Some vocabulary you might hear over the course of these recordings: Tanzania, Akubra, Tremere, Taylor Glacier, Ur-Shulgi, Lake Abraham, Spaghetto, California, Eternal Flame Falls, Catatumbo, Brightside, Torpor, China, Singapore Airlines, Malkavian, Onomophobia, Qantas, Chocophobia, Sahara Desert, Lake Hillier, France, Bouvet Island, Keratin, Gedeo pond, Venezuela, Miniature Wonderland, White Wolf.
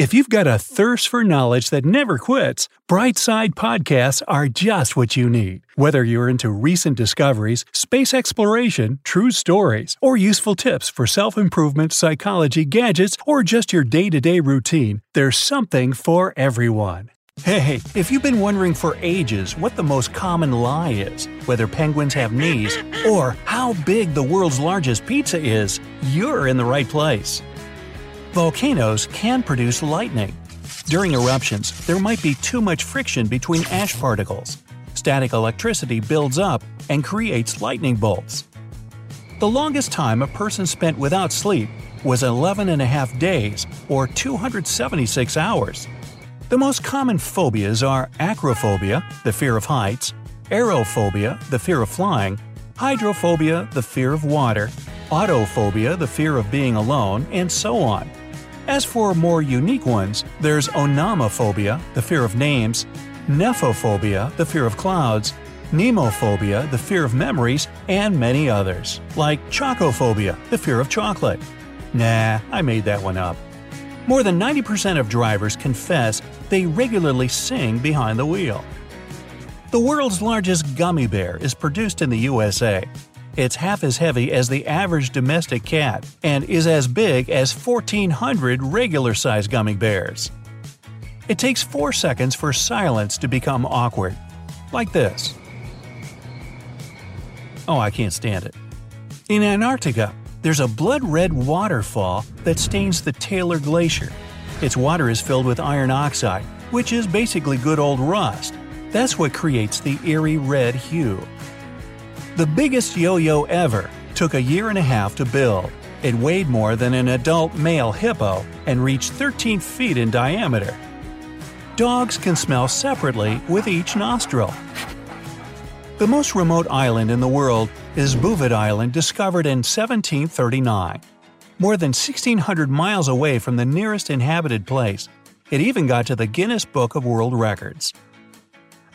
If you've got a thirst for knowledge that never quits, Brightside podcasts are just what you need. Whether you're into recent discoveries, space exploration, true stories, or useful tips for self-improvement, psychology, gadgets, or just your day-to-day routine, there's something for everyone. Hey, if you've been wondering for ages what the most common lie is, whether penguins have knees, or how big the world's largest pizza is, you're in the right place. Volcanoes can produce lightning. During eruptions, there might be too much friction between ash particles. Static electricity builds up and creates lightning bolts. The longest time a person spent without sleep was 11.5 days, or 276 hours. The most common phobias are acrophobia, the fear of heights, aerophobia, the fear of flying, hydrophobia, the fear of water, autophobia, the fear of being alone, and so on. As for more unique ones, there's onomophobia, the fear of names, nephophobia, the fear of clouds, nemophobia, the fear of memories, and many others, like chocophobia, the fear of chocolate. Nah, I made that one up. More than 90% of drivers confess they regularly sing behind the wheel. The world's largest gummy bear is produced in the USA. It's half as heavy as the average domestic cat and is as big as 1,400 regular-sized gummy bears. It takes 4 seconds for silence to become awkward. Like this. Oh, I can't stand it. In Antarctica, there's a blood-red waterfall that stains the Taylor Glacier. Its water is filled with iron oxide, which is basically good old rust. That's what creates the eerie red hue. The biggest yo-yo ever took a 1.5 years to build. It weighed more than an adult male hippo and reached 13 feet in diameter. Dogs can smell separately with each nostril. The most remote island in the world is Bouvet Island, discovered in 1739. More than 1,600 miles away from the nearest inhabited place, it even got to the Guinness Book of World Records.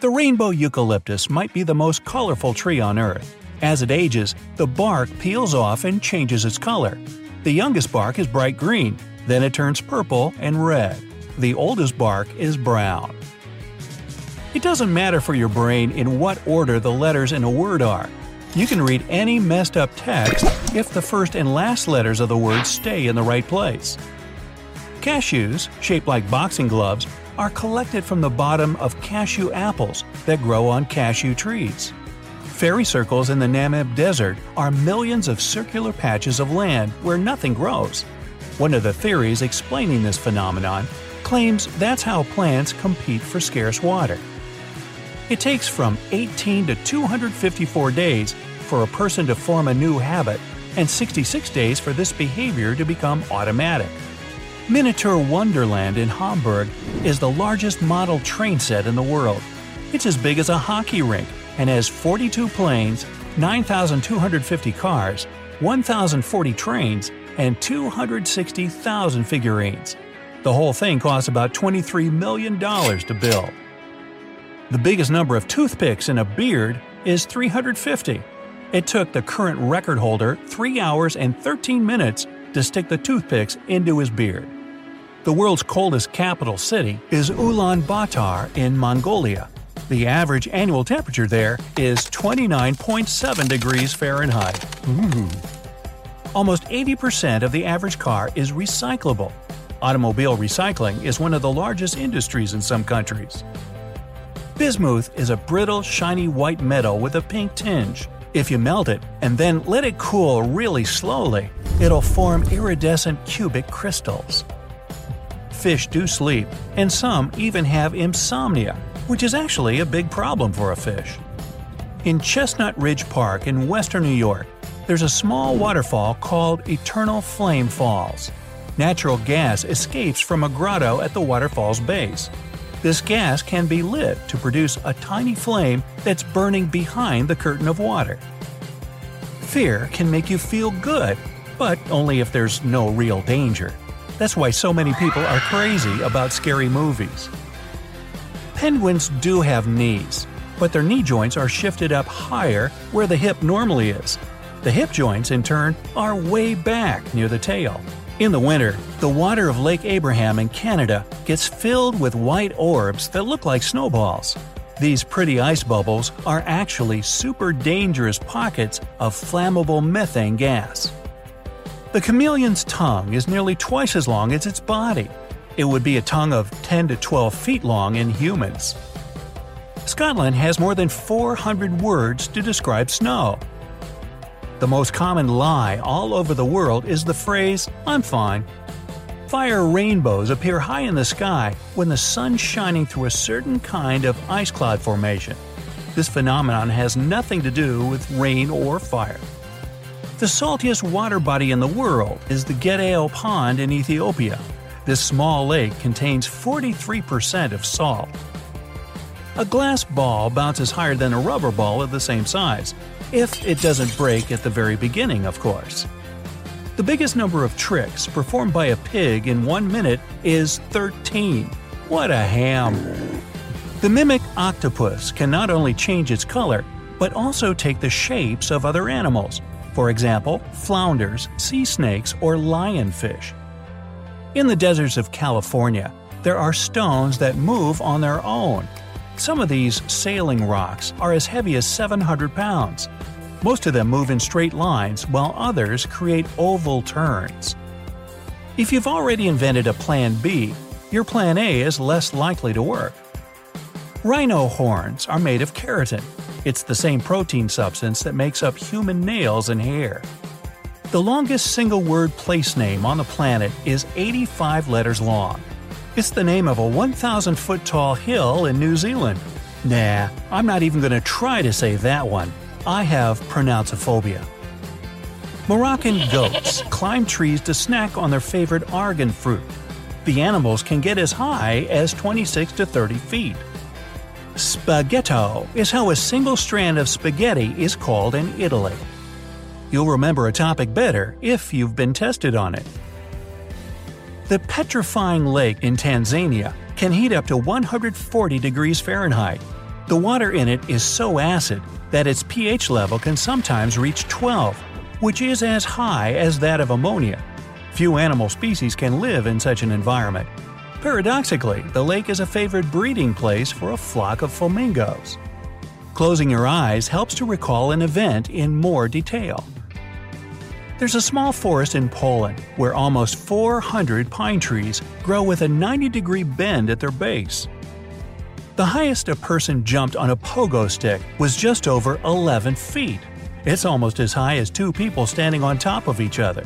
The rainbow eucalyptus might be the most colorful tree on Earth. As it ages, the bark peels off and changes its color. The youngest bark is bright green, then it turns purple and red. The oldest bark is brown. It doesn't matter for your brain in what order the letters in a word are. You can read any messed up text if the first and last letters of the word stay in the right place. Cashews, shaped like boxing gloves, are collected from the bottom of cashew apples that grow on cashew trees. Fairy circles in the Namib Desert are millions of circular patches of land where nothing grows. One of the theories explaining this phenomenon claims that's how plants compete for scarce water. It takes from 18 to 254 days for a person to form a new habit and 66 days for this behavior to become automatic. Miniature Wonderland in Hamburg is the largest model train set in the world. It's as big as a hockey rink and has 42 planes, 9,250 cars, 1,040 trains, and 260,000 figurines. The whole thing costs about $23 million to build. The biggest number of toothpicks in a beard is 350. It took the current record holder 3 hours and 13 minutes to stick the toothpicks into his beard. The world's coldest capital city is Ulaanbaatar in Mongolia. The average annual temperature there is 29.7 degrees Fahrenheit. Ooh. Almost 80% of the average car is recyclable. Automobile recycling is one of the largest industries in some countries. Bismuth is a brittle, shiny white metal with a pink tinge. If you melt it and then let it cool really slowly, it'll form iridescent cubic crystals. Fish do sleep, and some even have insomnia, which is actually a big problem for a fish. In Chestnut Ridge Park in western New York, there's a small waterfall called Eternal Flame Falls. Natural gas escapes from a grotto at the waterfall's base. This gas can be lit to produce a tiny flame that's burning behind the curtain of water. Fear can make you feel good, but only if there's no real danger. That's why so many people are crazy about scary movies. Penguins do have knees, but their knee joints are shifted up higher where the hip normally is. The hip joints, in turn, are way back near the tail. In the winter, the water of Lake Abraham in Canada gets filled with white orbs that look like snowballs. These pretty ice bubbles are actually super dangerous pockets of flammable methane gas. The chameleon's tongue is nearly twice as long as its body. It would be a tongue of 10 to 12 feet long in humans. Scotland has more than 400 words to describe snow. The most common lie all over the world is the phrase, "I'm fine." Fire rainbows appear high in the sky when the sun's shining through a certain kind of ice cloud formation. This phenomenon has nothing to do with rain or fire. The saltiest water body in the world is the Gedeo pond in Ethiopia. This small lake contains 43% of salt. A glass ball bounces higher than a rubber ball of the same size, if it doesn't break at the very beginning, of course. The biggest number of tricks performed by a pig in 1 minute is 13. What a ham! The mimic octopus can not only change its color, but also take the shapes of other animals, for example, flounders, sea snakes, or lionfish. In the deserts of California, there are stones that move on their own. Some of these sailing rocks are as heavy as 700 pounds. Most of them move in straight lines, while others create oval turns. If you've already invented a plan B, your plan A is less likely to work. Rhino horns are made of keratin. It's the same protein substance that makes up human nails and hair. The longest single-word place name on the planet is 85 letters long. It's the name of a 1,000-foot-tall hill in New Zealand. Nah, I'm not even going to try to say that one. I have pronounceophobia. Moroccan goats climb trees to snack on their favorite argan fruit. The animals can get as high as 26 to 30 feet. Spaghetto is how a single strand of spaghetti is called in Italy. You'll remember a topic better if you've been tested on it. The petrifying lake in Tanzania can heat up to 140 degrees Fahrenheit. The water in it is so acid that its pH level can sometimes reach 12, which is as high as that of ammonia. Few animal species can live in such an environment. Paradoxically, the lake is a favorite breeding place for a flock of flamingos. Closing your eyes helps to recall an event in more detail. There's a small forest in Poland where almost 400 pine trees grow with a 90-degree bend at their base. The highest a person jumped on a pogo stick was just over 11 feet. It's almost as high as two people standing on top of each other.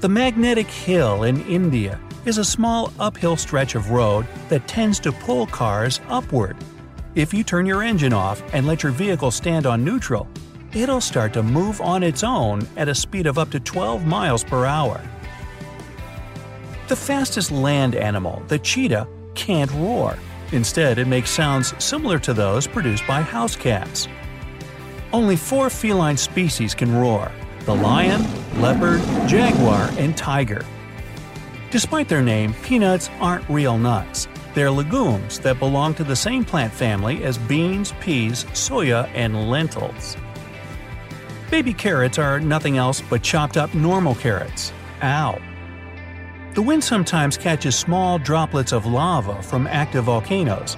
The Magnetic Hill in India is a small uphill stretch of road that tends to pull cars upward. If you turn your engine off and let your vehicle stand on neutral, it'll start to move on its own at a speed of up to 12 miles per hour. The fastest land animal, the cheetah, can't roar. Instead, it makes sounds similar to those produced by house cats. Only 4 feline species can roar: the lion, leopard, jaguar, and tiger. Despite their name, peanuts aren't real nuts. They're legumes that belong to the same plant family as beans, peas, soya, and lentils. Baby carrots are nothing else but chopped up normal carrots. Ow! The wind sometimes catches small droplets of lava from active volcanoes.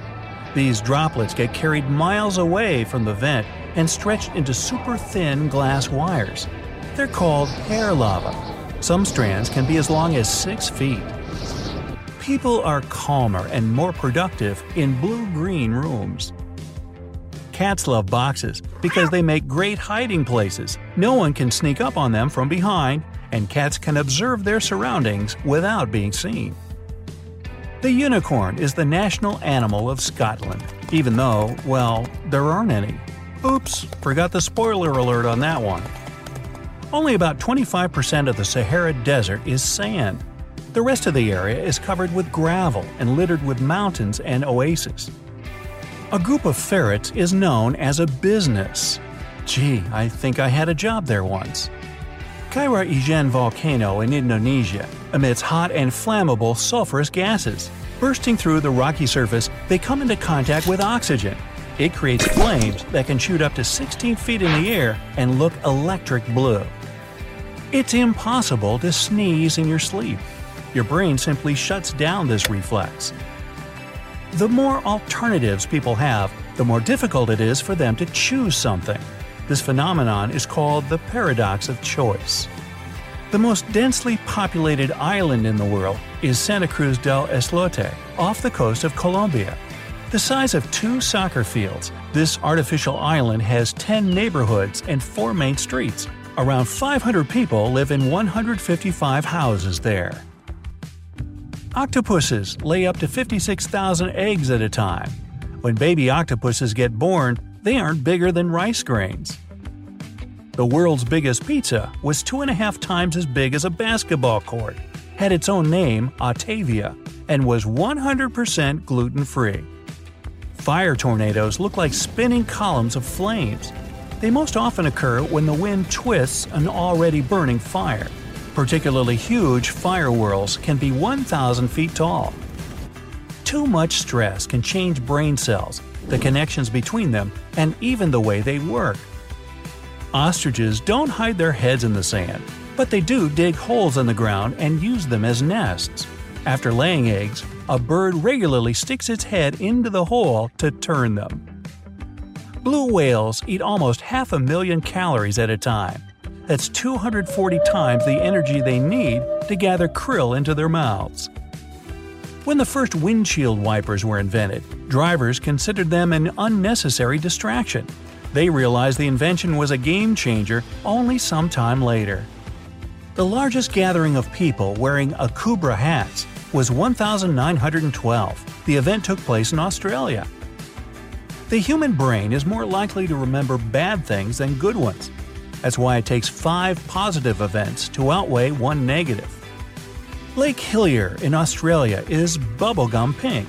These droplets get carried miles away from the vent and stretched into super thin glass wires. They're called hair lava. Some strands can be as long as 6 feet. People are calmer and more productive in blue-green rooms. Cats love boxes because they make great hiding places. No one can sneak up on them from behind, and cats can observe their surroundings without being seen. The unicorn is the national animal of Scotland, even though, well, there aren't any. Oops, forgot the spoiler alert on that one. Only about 25% of the Sahara Desert is sand. The rest of the area is covered with gravel and littered with mountains and oases. A group of ferrets is known as a business. Gee, I think I had a job there once. Kawah Ijen volcano in Indonesia emits hot and flammable sulfurous gases. Bursting through the rocky surface, they come into contact with oxygen. It creates flames that can shoot up to 16 feet in the air and look electric blue. It's impossible to sneeze in your sleep. Your brain simply shuts down this reflex. The more alternatives people have, the more difficult it is for them to choose something. This phenomenon is called the paradox of choice. The most densely populated island in the world is Santa Cruz del Islote, off the coast of Colombia. The size of 2 soccer fields, this artificial island has 10 neighborhoods and 4 main streets. Around 500 people live in 155 houses there. Octopuses lay up to 56,000 eggs at a time. When baby octopuses get born, they aren't bigger than rice grains. The world's biggest pizza was 2.5 times as big as a basketball court, had its own name, Octavia, and was 100% gluten-free. Fire tornadoes look like spinning columns of flames. They most often occur when the wind twists an already burning fire. Particularly huge fire whirls can be 1,000 feet tall. Too much stress can change brain cells, the connections between them, and even the way they work. Ostriches don't hide their heads in the sand, but they do dig holes in the ground and use them as nests. After laying eggs, a bird regularly sticks its head into the hole to turn them. Blue whales eat almost 500,000 calories at a time. That's 240 times the energy they need to gather krill into their mouths. When the first windshield wipers were invented, drivers considered them an unnecessary distraction. They realized the invention was a game changer only some time later. The largest gathering of people wearing akubra hats was 1,912. The event took place in Australia. The human brain is more likely to remember bad things than good ones. That's why it takes 5 positive events to outweigh 1 negative. Lake Hillier in Australia is bubblegum pink.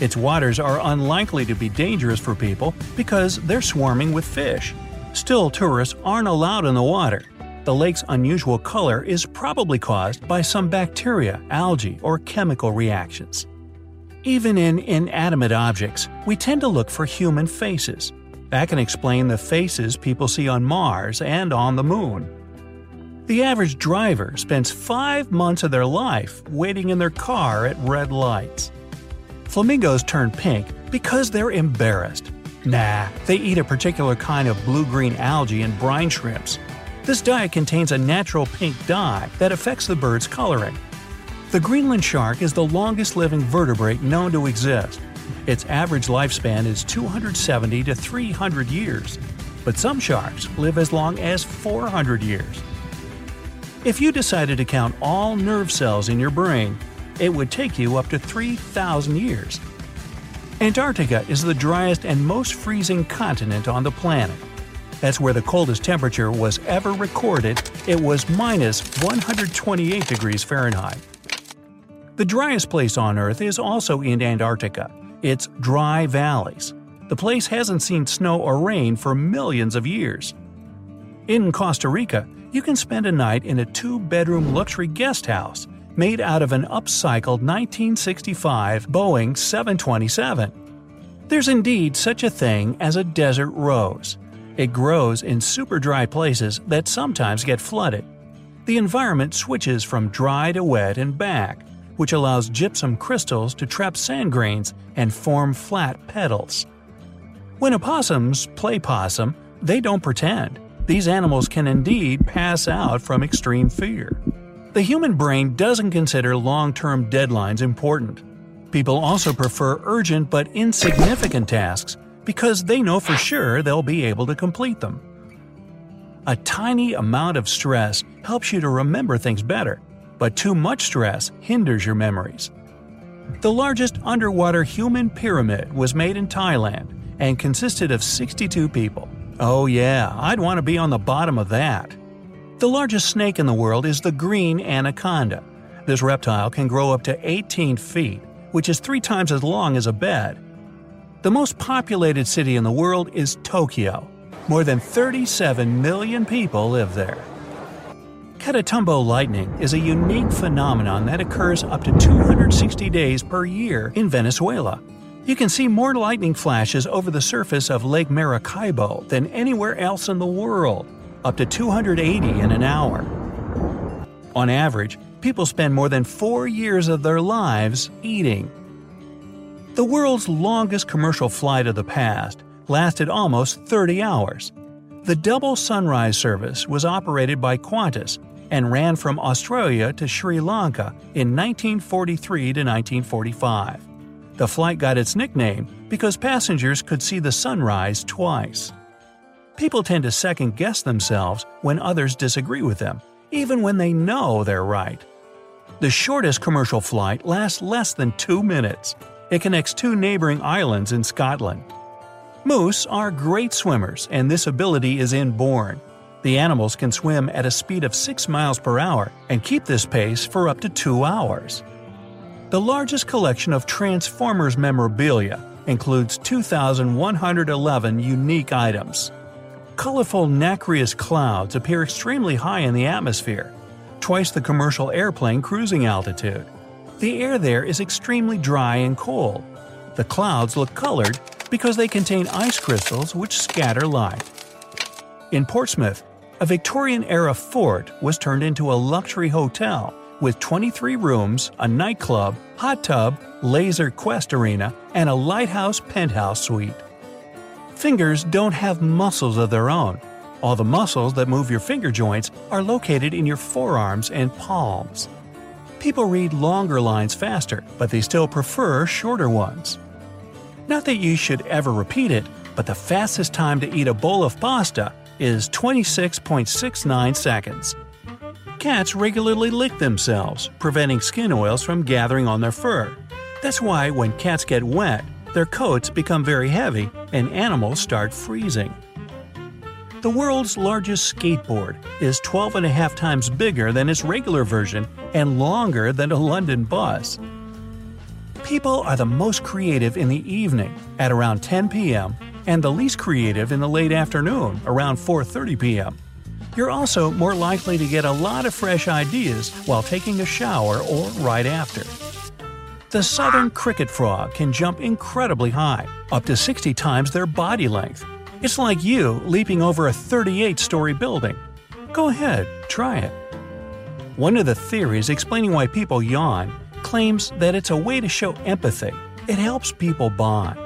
Its waters are unlikely to be dangerous for people because they're swarming with fish. Still, tourists aren't allowed in the water. The lake's unusual color is probably caused by some bacteria, algae, or chemical reactions. Even in inanimate objects, we tend to look for human faces. That can explain the faces people see on Mars and on the Moon. The average driver spends 5 months of their life waiting in their car at red lights. Flamingos turn pink because they're embarrassed. Nah, they eat a particular kind of blue-green algae and brine shrimps. This diet contains a natural pink dye that affects the bird's coloring. The Greenland shark is the longest-living vertebrate known to exist. Its average lifespan is 270 to 300 years, but some sharks live as long as 400 years. If you decided to count all nerve cells in your brain, it would take you up to 3,000 years. Antarctica is the driest and most freezing continent on the planet. That's where the coldest temperature was ever recorded. It was -128 degrees Fahrenheit. The driest place on Earth is also in Antarctica. It's Dry Valleys. The place hasn't seen snow or rain for millions of years. In Costa Rica, you can spend a night in a 2-bedroom luxury guest house made out of an upcycled 1965 Boeing 727. There's indeed such a thing as a desert rose. It grows in super dry places that sometimes get flooded. The environment switches from dry to wet and back, which allows gypsum crystals to trap sand grains and form flat petals. When opossums play possum, they don't pretend. These animals can indeed pass out from extreme fear. The human brain doesn't consider long-term deadlines important. People also prefer urgent but insignificant tasks because they know for sure they'll be able to complete them. A tiny amount of stress helps you to remember things better, but too much stress hinders your memories. The largest underwater human pyramid was made in Thailand and consisted of 62 people. Oh yeah, I'd want to be on the bottom of that. The largest snake in the world is the green anaconda. This reptile can grow up to 18 feet, which is 3 times as long as a bed. The most populated city in the world is Tokyo. More than 37 million people live there. Catatumbo lightning is a unique phenomenon that occurs up to 260 days per year in Venezuela. You can see more lightning flashes over the surface of Lake Maracaibo than anywhere else in the world, up to 280 in an hour. On average, people spend more than 4 years of their lives eating. The world's longest commercial flight of the past lasted almost 30 hours. The double sunrise service was operated by Qantas and ran from Australia to Sri Lanka in 1943 to 1945. The flight got its nickname because passengers could see the sunrise twice. People tend to second-guess themselves when others disagree with them, even when they know they're right. The shortest commercial flight lasts less than 2 minutes. It connects two neighboring islands in Scotland. Moose are great swimmers, and this ability is inborn. The animals can swim at a speed of 6 miles per hour and keep this pace for up to 2 hours. The largest collection of Transformers memorabilia includes 2,111 unique items. Colorful nacreous clouds appear extremely high in the atmosphere, twice the commercial airplane cruising altitude. The air there is extremely dry and cold. The clouds look colored because they contain ice crystals which scatter light. In Portsmouth, a Victorian-era fort was turned into a luxury hotel with 23 rooms, a nightclub, hot tub, laser quest arena, and a lighthouse penthouse suite. Fingers don't have muscles of their own. All the muscles that move your finger joints are located in your forearms and palms. People read longer lines faster, but they still prefer shorter ones. Not that you should ever repeat it, but the fastest time to eat a bowl of pasta is 26.69 seconds. Cats regularly lick themselves, preventing skin oils from gathering on their fur. That's why when cats get wet, their coats become very heavy and animals start freezing. The world's largest skateboard is 12.5 times bigger than its regular version and longer than a London bus. People are the most creative in the evening at around 10 p.m. and the least creative in the late afternoon around 4:30 p.m. You're also more likely to get a lot of fresh ideas while taking a shower or right after. The southern cricket frog can jump incredibly high, up to 60 times their body length. It's like you leaping over a 38-story building. Go ahead, try it. One of the theories explaining why people yawn claims that it's a way to show empathy. It helps people bond.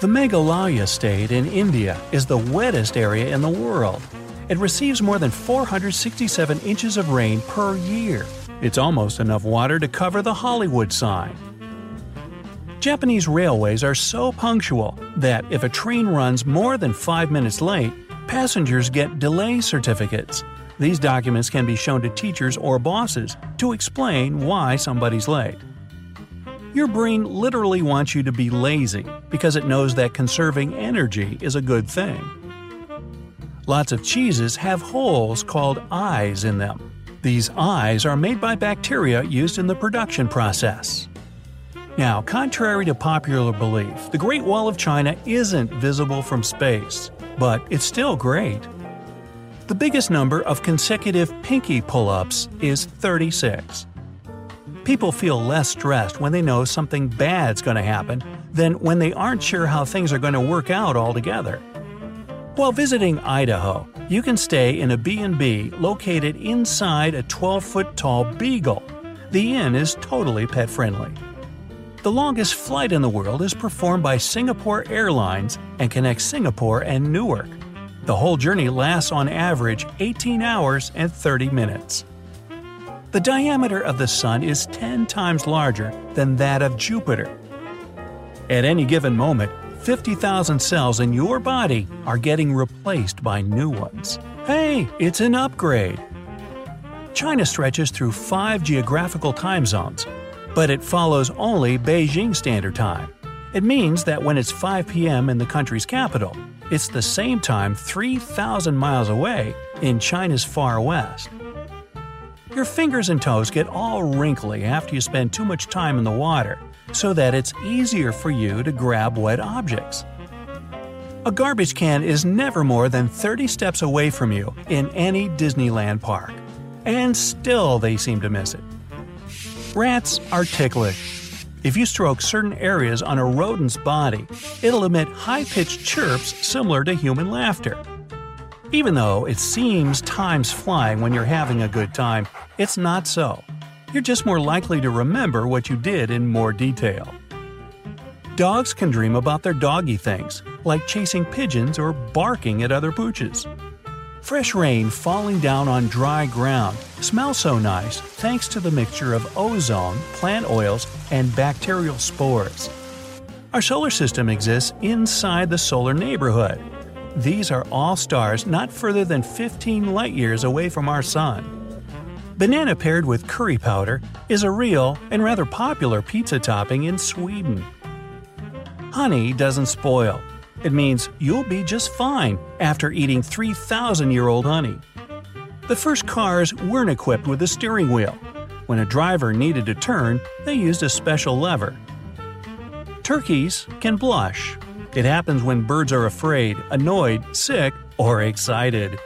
The Meghalaya state in India is the wettest area in the world. It receives more than 467 inches of rain per year. It's almost enough water to cover the Hollywood sign. Japanese railways are so punctual that if a train runs more than 5 minutes late, passengers get delay certificates. These documents can be shown to teachers or bosses to explain why somebody's late. Your brain literally wants you to be lazy because it knows that conserving energy is a good thing. Lots of cheeses have holes called eyes in them. These eyes are made by bacteria used in the production process. Now, contrary to popular belief, the Great Wall of China isn't visible from space, but it's still great. The biggest number of consecutive pinky pull-ups is 36. People feel less stressed when they know something bad's going to happen than when they aren't sure how things are going to work out altogether. While visiting Idaho, you can stay in a B&B located inside a 12-foot-tall beagle. The inn is totally pet-friendly. The longest flight in the world is performed by Singapore Airlines and connects Singapore and Newark. The whole journey lasts on average 18 hours and 30 minutes. The diameter of the Sun is 10 times larger than that of Jupiter. At any given moment, 50,000 cells in your body are getting replaced by new ones. Hey, it's an upgrade! China stretches through 5 geographical time zones, but it follows only Beijing Standard Time. It means that when it's 5 p.m. in the country's capital, it's the same time 3,000 miles away in China's far west. Your fingers and toes get all wrinkly after you spend too much time in the water, so that it's easier for you to grab wet objects. A garbage can is never more than 30 steps away from you in any Disneyland park. And still they seem to miss it. Rats are ticklish. If you stroke certain areas on a rodent's body, it'll emit high-pitched chirps similar to human laughter. Even though it seems time's flying when you're having a good time, it's not so. You're just more likely to remember what you did in more detail. Dogs can dream about their doggy things, like chasing pigeons or barking at other pooches. Fresh rain falling down on dry ground smells so nice thanks to the mixture of ozone, plant oils, and bacterial spores. Our solar system exists inside the solar neighborhood. These are all stars not further than 15 light-years away from our sun. Banana paired with curry powder is a real and rather popular pizza topping in Sweden. Honey doesn't spoil. It means you'll be just fine after eating 3,000-year-old honey. The first cars weren't equipped with a steering wheel. When a driver needed to turn, they used a special lever. Turkeys can blush. It happens when birds are afraid, annoyed, sick, or excited.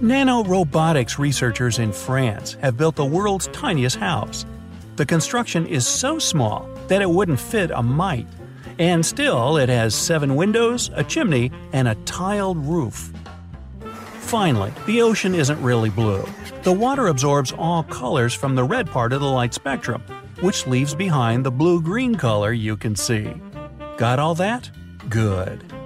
Nanorobotics researchers in France have built the world's tiniest house. The construction is so small that it wouldn't fit a mite. And still, it has 7 windows, a chimney, and a tiled roof. Finally, the ocean isn't really blue. The water absorbs all colors from the red part of the light spectrum, which leaves behind the blue-green color you can see. Got all that? Good.